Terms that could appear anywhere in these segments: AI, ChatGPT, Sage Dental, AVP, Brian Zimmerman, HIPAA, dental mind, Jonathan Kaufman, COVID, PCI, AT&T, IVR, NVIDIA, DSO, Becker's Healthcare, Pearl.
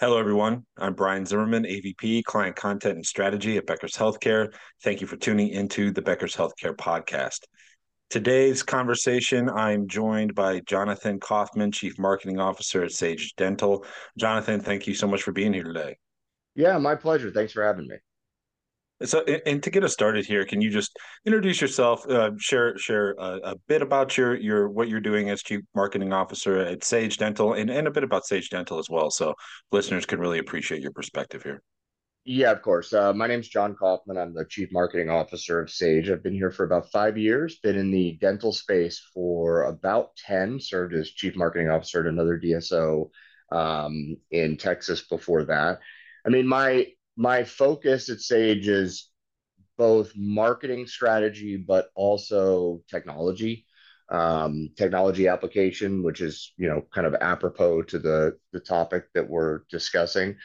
Hello, everyone. I'm Brian Zimmerman, AVP, Client Content and Strategy at Becker's Healthcare. Thank you for tuning into the Becker's Healthcare podcast. Today's conversation, I'm joined by Jonathan Kaufman, Chief Marketing Officer at Sage Dental. Jonathan, thank you so much for being here today. Yeah, my pleasure. Thanks for having me. So, and to get us started here, can you just introduce yourself, share a bit about your what you're doing as Chief Marketing Officer at Sage Dental, and a bit about Sage Dental as well, so listeners can really appreciate your perspective here. Yeah, of course. My name's John Kaufman. I'm the Chief Marketing Officer of Sage. I've been here for about 5 years, been in the dental space for about 10, served as Chief Marketing Officer at another DSO in Texas before that. I mean, my focus at Sage is both marketing strategy, but also technology application, which is, you know, kind of apropos to the topic that we're discussing.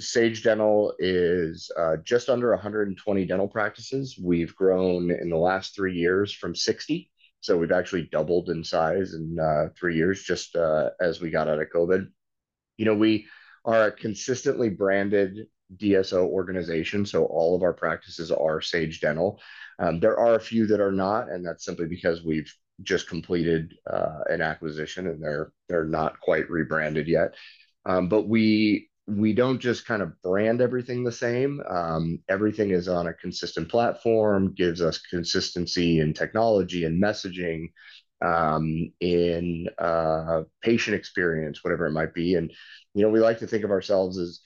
Sage Dental is just under 120 dental practices. We've grown in the last 3 years from 60. So we've actually doubled in size in 3 years, just as we got out of COVID. You know, we are a consistently branded DSO organization, so all of our practices are Sage Dental. There are a few that are not, and that's simply because we've just completed an acquisition and they're not quite rebranded yet. But we don't just kind of brand everything the same. Everything is on a consistent platform, gives us consistency in technology and messaging, in patient experience, whatever it might be. And you know, we like to think of ourselves as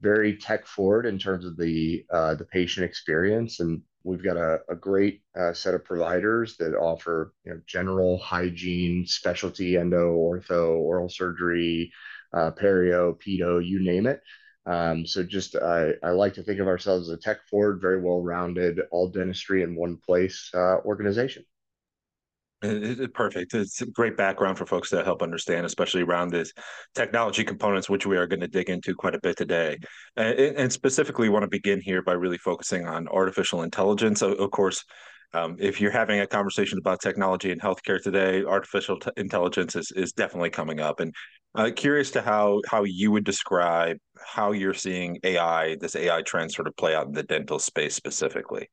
very tech forward in terms of the patient experience. And we've got a great set of providers that offer, you know, general hygiene, specialty, endo, ortho, oral surgery, perio, pedo, you name it. So just, I like to think of ourselves as a tech forward, very well-rounded, all dentistry in one place organization. Perfect. It's a great background for folks to help understand, especially around this technology components, which we are going to dig into quite a bit today. And specifically, we want to begin here by really focusing on artificial intelligence. Of course, if you're having a conversation about technology and healthcare today, artificial intelligence is definitely coming up. And curious to how you would describe how you're seeing this AI trend sort of play out in the dental space specifically.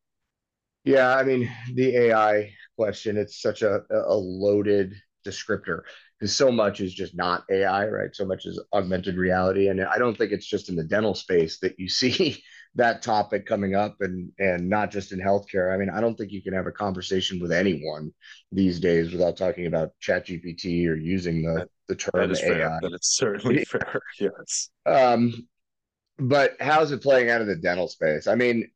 Yeah, I mean, the AI question, it's such a loaded descriptor because so much is just not AI, right? So much is augmented reality. And I don't think it's just in the dental space that you see that topic coming up, and not just in healthcare. I mean, I don't think you can have a conversation with anyone these days without talking about ChatGPT or using the term AI. Fair, but it's certainly fair, yes. But how's it playing out in the dental space? I mean,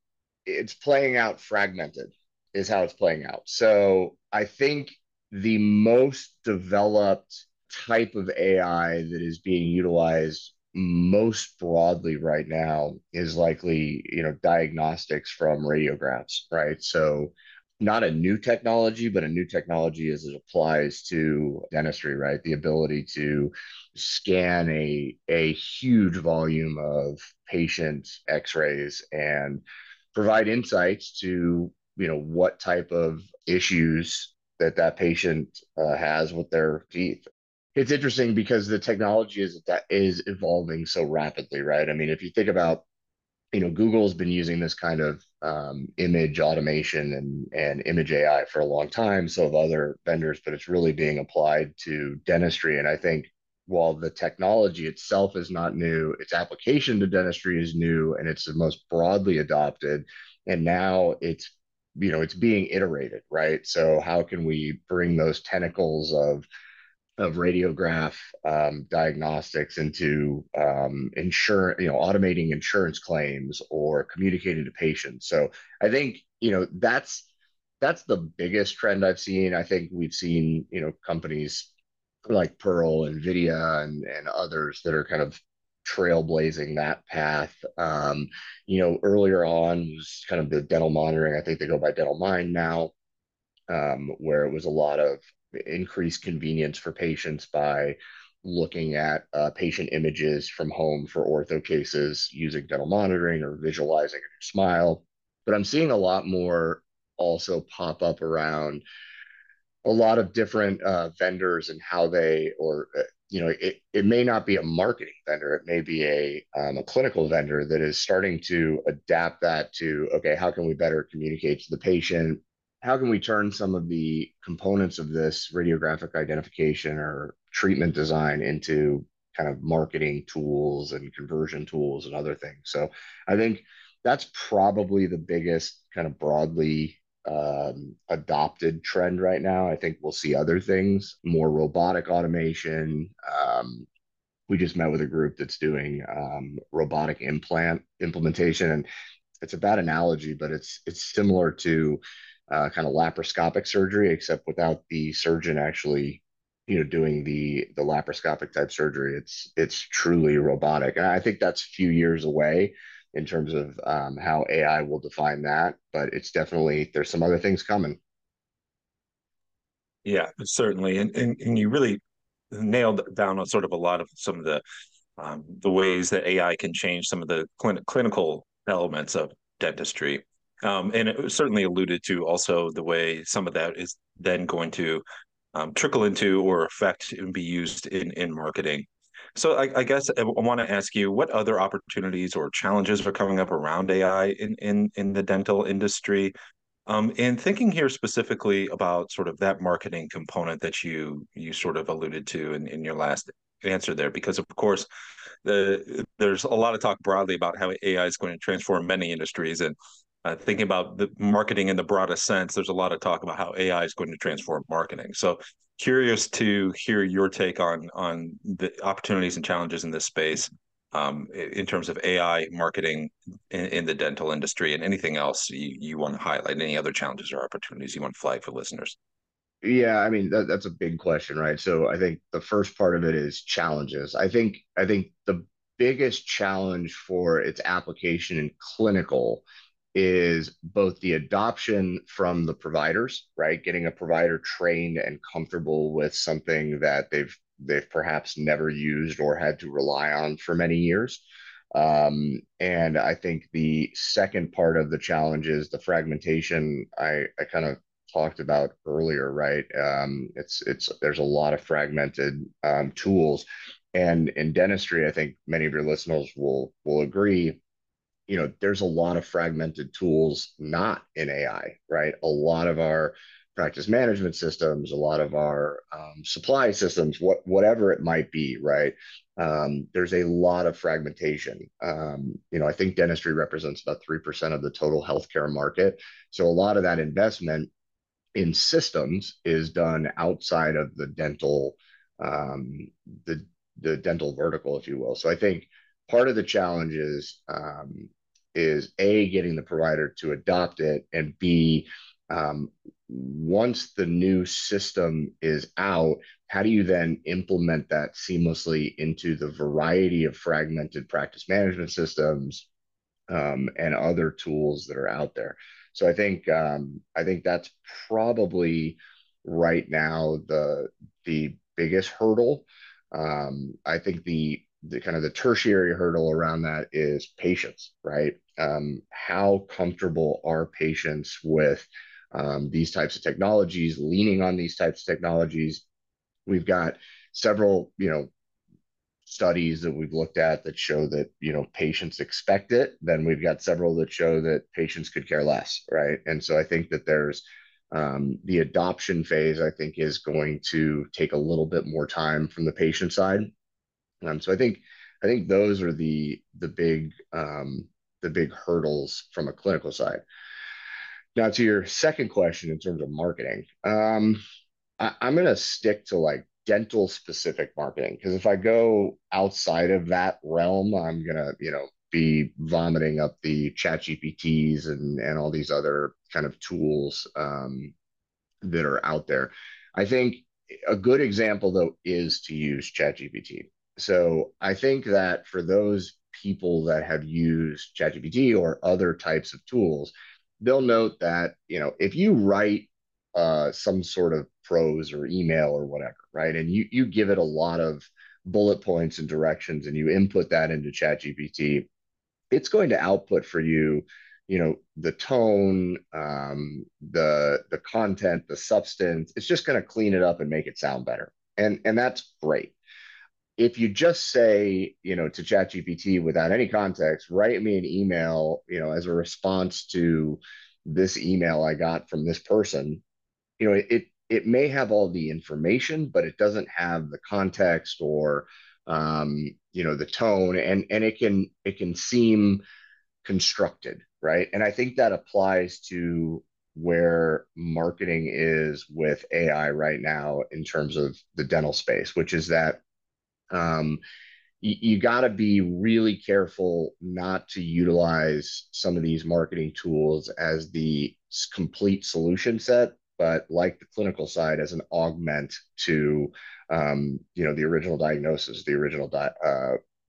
it's playing out fragmented is how it's playing out. So I think the most developed type of AI that is being utilized most broadly right now is likely, you know, diagnostics from radiographs, right? So not a new technology, but a new technology as it applies to dentistry, right? The ability to scan a huge volume of patient x-rays and provide insights to, you know, what type of issues that patient has with their teeth. It's interesting because the technology is evolving so rapidly, right? I mean, if you think about, you know, Google's been using this kind of image automation and image AI for a long time, so have other vendors, but it's really being applied to dentistry. And I think while the technology itself is not new, its application to dentistry is new, and it's the most broadly adopted. And now it's, you know, it's being iterated, right? So how can we bring those tentacles of radiograph diagnostics into insurance, you know, automating insurance claims or communicating to patients? So I think, you know, that's the biggest trend I've seen. I think we've seen, you know, companies like Pearl, NVIDIA, and others that are kind of trailblazing that path. You know, earlier on was kind of the dental monitoring. I think they go by dental mind now, where it was a lot of increased convenience for patients by looking at patient images from home for ortho cases using dental monitoring or visualizing a new smile. But I'm seeing a lot more also pop up around a lot of different vendors and how they, or you know, it may not be a marketing vendor. It may be a clinical vendor that is starting to adapt that to, okay, how can we better communicate to the patient? How can we turn some of the components of this radiographic identification or treatment design into kind of marketing tools and conversion tools and other things? So I think that's probably the biggest kind of broadly adopted trend right now. I think we'll see other things, more robotic automation. We just met with a group that's doing robotic implant implementation, and it's a bad analogy, but it's similar to kind of laparoscopic surgery, except without the surgeon actually, you know, doing the laparoscopic type surgery. It's truly robotic, and I think that's a few years away in terms of how AI will define that, but it's definitely, there's some other things coming. Yeah, certainly. And you really nailed down on sort of a lot of some of the ways that AI can change some of the clinical elements of dentistry. And it certainly alluded to also the way some of that is then going to trickle into or affect and be used in marketing. So I guess I want to ask you, what other opportunities or challenges are coming up around AI in the dental industry? And thinking here specifically about sort of that marketing component that you sort of alluded to in your last answer there, because of course there's a lot of talk broadly about how AI is going to transform many industries, and thinking about the marketing in the broadest sense, there's a lot of talk about how AI is going to transform marketing. So curious to hear your take on the opportunities and challenges in this space in terms of AI marketing in the dental industry, and anything else you want to highlight, any other challenges or opportunities you want to flag for listeners. Yeah, I mean, that's a big question, right? So I think the first part of it is challenges. I think the biggest challenge for its application in clinical is both the adoption from the providers, right? Getting a provider trained and comfortable with something that they've perhaps never used or had to rely on for many years. And I think the second part of the challenge is the fragmentation I kind of talked about earlier, right? There's a lot of fragmented tools. And in dentistry, I think many of your listeners will agree, you know, there's a lot of fragmented tools not in AI, right? A lot of our practice management systems, a lot of our supply systems, whatever it might be, right? There's a lot of fragmentation. You know, I think dentistry represents about 3% of the total healthcare market. So a lot of that investment in systems is done outside of the dental vertical, if you will. So I think part of the challenge is A, getting the provider to adopt it, and B, once the new system is out, how do you then implement that seamlessly into the variety of fragmented practice management systems and other tools that are out there? So I think that's probably right now the biggest hurdle. I think the kind of the tertiary hurdle around that is patients, right? How comfortable are patients with these types of technologies, leaning on these types of technologies? We've got several, you know, studies that we've looked at that show that, you know, patients expect it. Then we've got several that show that patients could care less, right? And so I think that there's the adoption phase, I think, is going to take a little bit more time from the patient side. So I think those are the big hurdles from a clinical side. Now, to your second question in terms of marketing, I'm going to stick to like dental specific marketing, because if I go outside of that realm, I'm going to, you know, be vomiting up the ChatGPTs and all these other kind of tools that are out there. I think a good example, though, is to use ChatGPT. So I think that for those people that have used ChatGPT or other types of tools, they'll note that, you know, if you write some sort of prose or email or whatever, right, and you give it a lot of bullet points and directions, and you input that into ChatGPT, it's going to output for you, you know, the tone, the content, the substance. It's just going to clean it up and make it sound better, and that's great. if you just say, you know, to ChatGPT without any context, write me an email, you know, as a response to this email I got from this person, you know, it may have all the information, but it doesn't have the context or, you know, the tone, and it can seem constructed, right? And I think that applies to where marketing is with AI right now in terms of the dental space, which is that you got to be really careful not to utilize some of these marketing tools as the complete solution set, but like the clinical side, as an augment to, you know, the original diagnosis, the original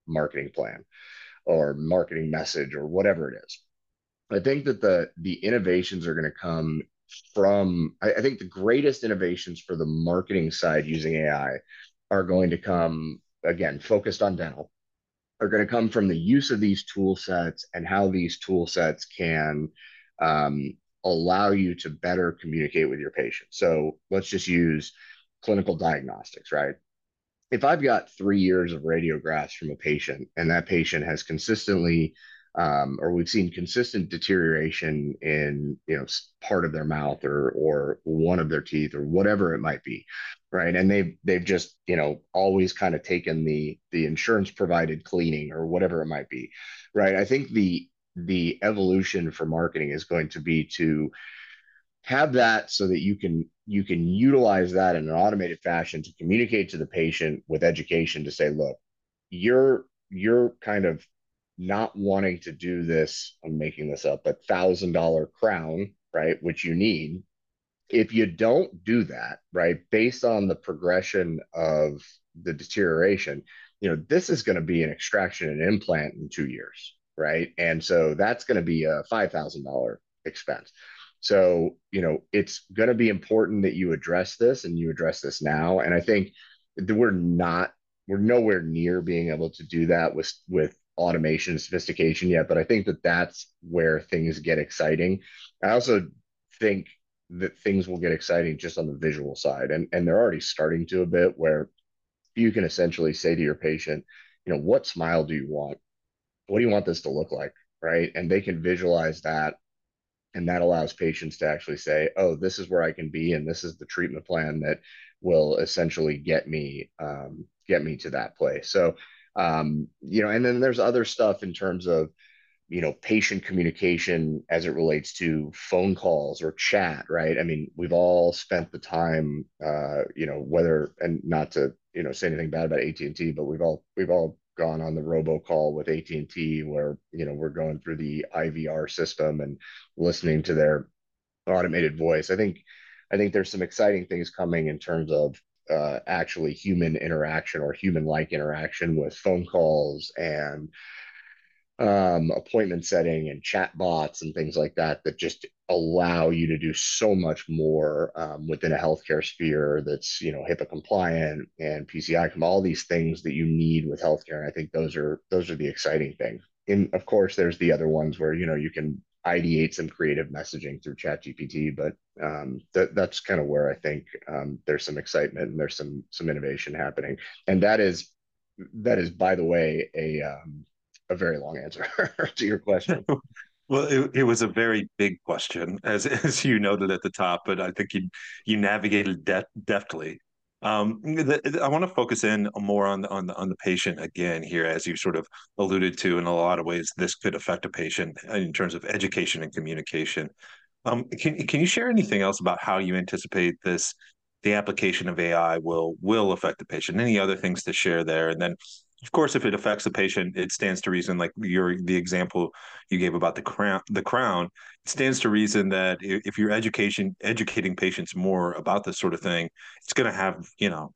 marketing plan or marketing message or whatever it is. I think that the innovations are going to come from, I think the greatest innovations for the marketing side using AI are going to come, again, focused on dental, are going to come from the use of these tool sets and how these tool sets can allow you to better communicate with your patient. So let's just use clinical diagnostics, right? If I've got 3 years of radiographs from a patient and that patient has consistently or we've seen consistent deterioration in, you know, part of their mouth or one of their teeth or whatever it might be, right? And they've just, you know, always kind of taken the insurance provided cleaning or whatever it might be, right? I think the evolution for marketing is going to be to have that so that you can utilize that in an automated fashion to communicate to the patient with education to say, look, you're kind of not wanting to do this, I'm making this up, but $1,000 crown, right, which you need. If you don't do that, right, based on the progression of the deterioration, you know, this is going to be an extraction and implant in 2 years, right? And so that's going to be a $5,000 expense. So, you know, it's going to be important that you address this and you address this now. And I think that we're nowhere near being able to do that with automation and sophistication yet, but I think that that's where things get exciting. I also think that things will get exciting just on the visual side, and they're already starting to a bit, where you can essentially say to your patient, you know, what smile do you want? What do you want this to look like, right? And they can visualize that, and that allows patients to actually say, oh, this is where I can be, and this is the treatment plan that will essentially get me to that place. So you know, and then there's other stuff in terms of, you know, patient communication as it relates to phone calls or chat, right? I mean, we've all spent the time, you know, whether, and not to, you know, say anything bad about AT&T, but we've all gone on the robocall with AT&T where, you know, we're going through the IVR system and listening to their automated voice. I think there's some exciting things coming in terms of actually human interaction or human-like interaction with phone calls and appointment setting and chat bots and things like that, that just allow you to do so much more within a healthcare sphere that's, you know, HIPAA compliant and PCI, all these things that you need with healthcare. And I think those are the exciting things. And of course, there's the other ones where, you know, you can ideate some creative messaging through ChatGPT, but that's kind of where I think there's some excitement and there's some innovation happening. And that is, by the way, a very long answer to your question. Well, it was a very big question, as you noted at the top, but I think you navigated deftly. I want to focus in more on the patient again here, as you sort of alluded to. In a lot of ways, this could affect a patient in terms of education and communication. Can you share anything else about how you anticipate the application of AI will affect the patient? Any other things to share there? And then, of course, if it affects the patient, it stands to reason, like the example you gave about the crown, it stands to reason that if you're educating patients more about this sort of thing, it's going to have, you know,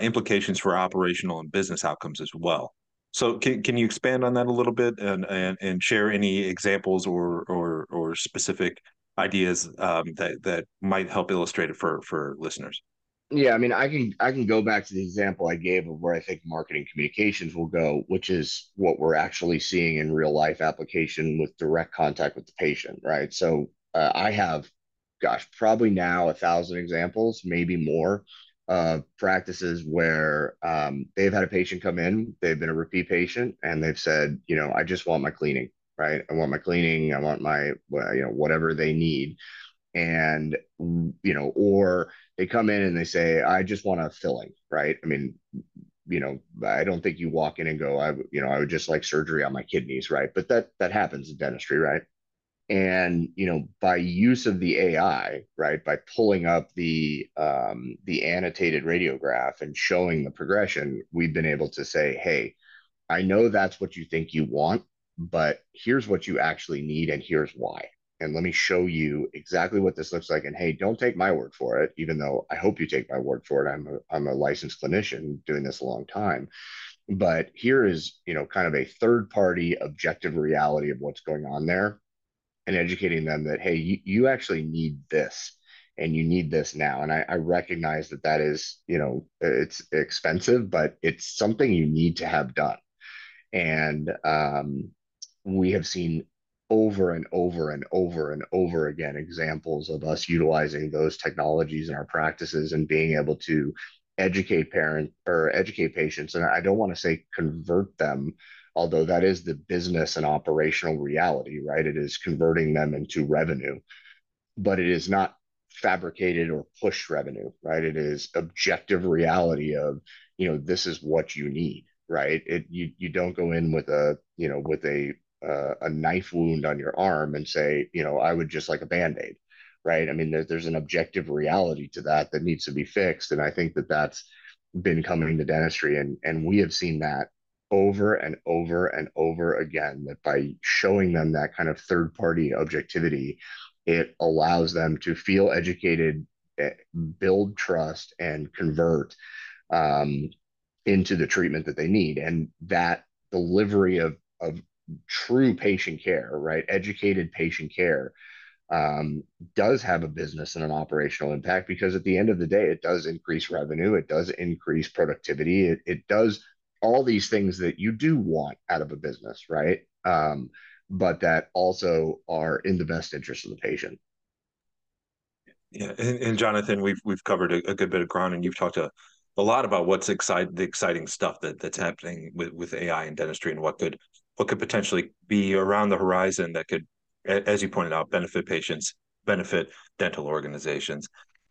implications for operational and business outcomes as well. So can you expand on that a little bit and share any examples or specific ideas that might help illustrate it for listeners? Yeah, I mean, I can go back to the example I gave of where I think marketing communications will go, which is what we're actually seeing in real life application with direct contact with the patient, right? So I have, gosh, probably now 1,000 examples, maybe more, practices where they've had a patient come in, they've been a repeat patient, and they've said, you know, I just want my cleaning, right? I want my cleaning. I want my, you know, whatever they need. And, you know, or they come in and they say, I just want a filling, right? I mean, you know, I don't think you walk in and go, you know, I would just like surgery on my kidneys, right? But that happens in dentistry, right? And, you know, by use of the AI, right, by pulling up the annotated radiograph and showing the progression, we've been able to say, hey, I know that's what you think you want, but here's what you actually need and here's why. And let me show you exactly what this looks like. And hey, don't take my word for it, even though I hope you take my word for it. I'm a licensed clinician doing this a long time. But here is, you know, kind of a third-party objective reality of what's going on there, and educating them that, hey, you actually need this, and you need this now. And I recognize that is, you know, it's expensive, but it's something you need to have done. And we have seen over and over and over and over again examples of us utilizing those technologies in our practices and being able to educate parents or educate patients. And I don't want to say convert them, although that is the business and operational reality, right? It is converting them into revenue, but it is not fabricated or pushed revenue, right? It is objective reality of, you know, this is what you need, right? You don't go in with a, you know, with a knife wound on your arm and say, you know, I would just like a Band-Aid, right? I mean, there's an objective reality to that needs to be fixed. And I think that's been coming to dentistry. And we have seen that over and over and over again, that by showing them that kind of third-party objectivity, it allows them to feel educated, build trust, and convert into the treatment that they need. And that delivery of true patient care, right? Educated patient care does have a business and an operational impact, because at the end of the day, it does increase revenue. It does increase productivity. It does all these things that you do want out of a business, right? But that also are in the best interest of the patient. Yeah. And Jonathan, we've covered a good bit of ground, and you've talked a lot about what's the exciting stuff that's happening with AI in dentistry, and what could potentially be around the horizon that could, as you pointed out, benefit patients, benefit dental organizations.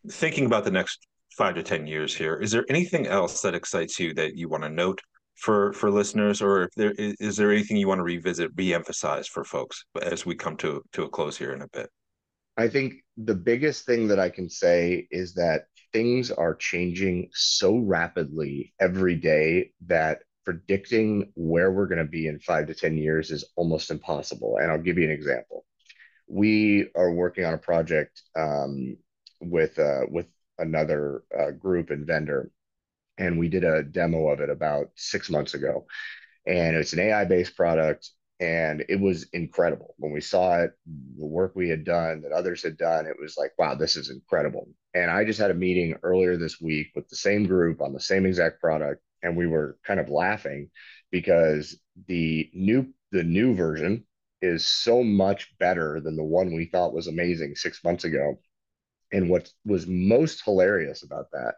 Thinking about the next 5 to 10 years here, is there anything else that excites you that you want to note for listeners, or if there is there anything you want to revisit, re-emphasize for folks as we come to a close here in a bit? I think the biggest thing that I can say is that things are changing so rapidly every day that predicting where we're going to be in 5 to 10 years is almost impossible. And I'll give you an example. We are working on a project with another group and vendor, and we did a demo of it about 6 months ago. And it's an AI-based product, and it was incredible. When we saw it, the work we had done, that others had done, it was like, wow, this is incredible. And I just had a meeting earlier this week with the same group on the same exact product, and we were kind of laughing because the new version is so much better than the one we thought was amazing 6 months ago. And what was most hilarious about that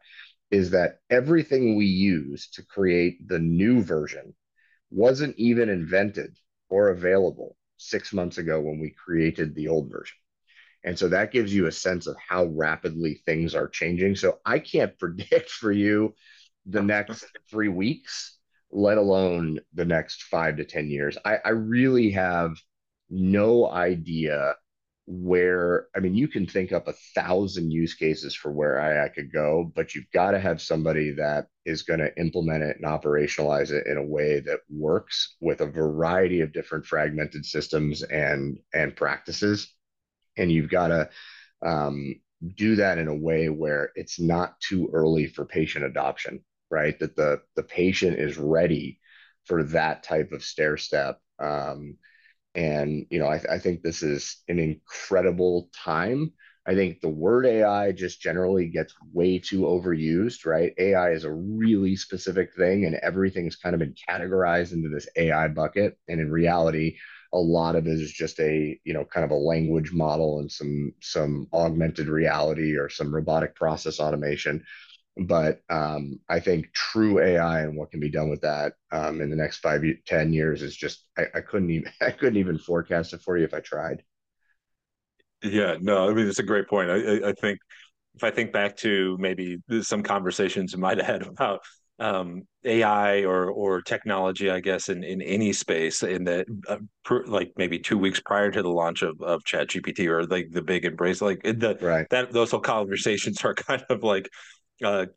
is that everything we used to create the new version wasn't even invented or available 6 months ago when we created the old version. And so that gives you a sense of how rapidly things are changing. So I can't predict for you the next 3 weeks, let alone the next 5 to 10 years. I really have no idea where, I mean, you can think up 1,000 use cases for where AI could go, but you've got to have somebody that is going to implement it and operationalize it in a way that works with a variety of different fragmented systems and practices. And you've got to, do that in a way where it's not too early for patient adoption, right? That the patient is ready for that type of stair step. And, you know, I think this is an incredible time. I think the word AI just generally gets way too overused, right? AI is a really specific thing, and everything's kind of been categorized into this AI bucket. And in reality, a lot of it is just a, you know, kind of a language model and some augmented reality or some robotic process automation. But I think true AI and what can be done with that in the next 5 to 10 years is just, I couldn't even forecast it for you if I tried. Yeah, no, I mean, it's a great point. I think if I think back to maybe some conversations I might have had about AI or technology, I guess, in any space, in that like maybe 2 weeks prior to the launch of ChatGPT or like the big embrace, like those whole conversations are kind of like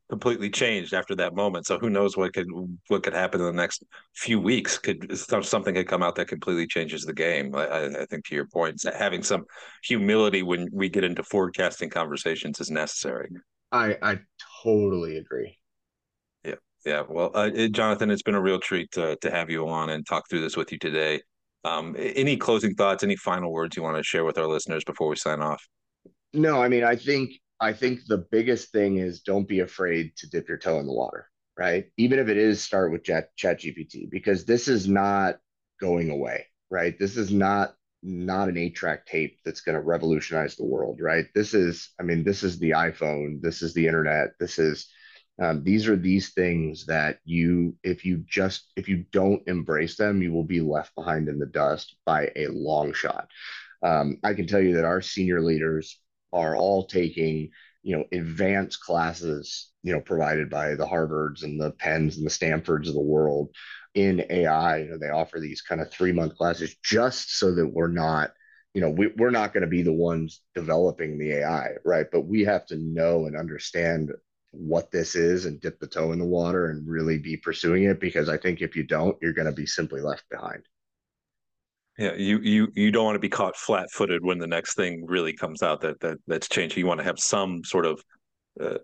completely changed after that moment. So who knows what could happen in the next few weeks? Something could come out that completely changes the game. I think, to your point, having some humility when we get into forecasting conversations is necessary. I totally agree. Yeah. Well, Jonathan, it's been a real treat to have you on and talk through this with you today. Any closing thoughts, any final words you want to share with our listeners before we sign off? No, I mean, I think the biggest thing is don't be afraid to dip your toe in the water, right? Even if it is start with ChatGPT, because this is not going away, right? This is not an 8-track tape that's going to revolutionize the world, right? This is the iPhone, this is the internet, these are these things that if you don't embrace them, you will be left behind in the dust by a long shot. I can tell you that our senior leaders are all taking, advanced classes, provided by the Harvards and the Penns and the Stanfords of the world in AI. They offer these kind of 3-month classes just so that we're not, we're not going to be the ones developing the AI, right? But we have to know and understand what this is and dip the toe in the water and really be pursuing it, because I think if you don't, you're going to be simply left behind. Yeah, you don't want to be caught flat-footed when the next thing really comes out that's changing. You want to have some sort of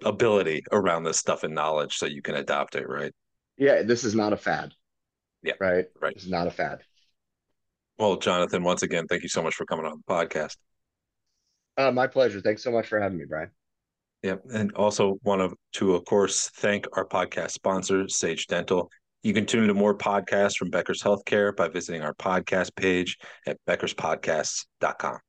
ability around this stuff and knowledge so you can adopt it, right? Yeah, this is not a fad. Yeah, right. It's not a fad. Well, Jonathan, once again, thank you so much for coming on the podcast. My pleasure. Thanks so much for having me, Brian. Yep. And also want to, of course, thank our podcast sponsor, Sage Dental. You can tune into more podcasts from Becker's Healthcare by visiting our podcast page at beckerspodcasts.com.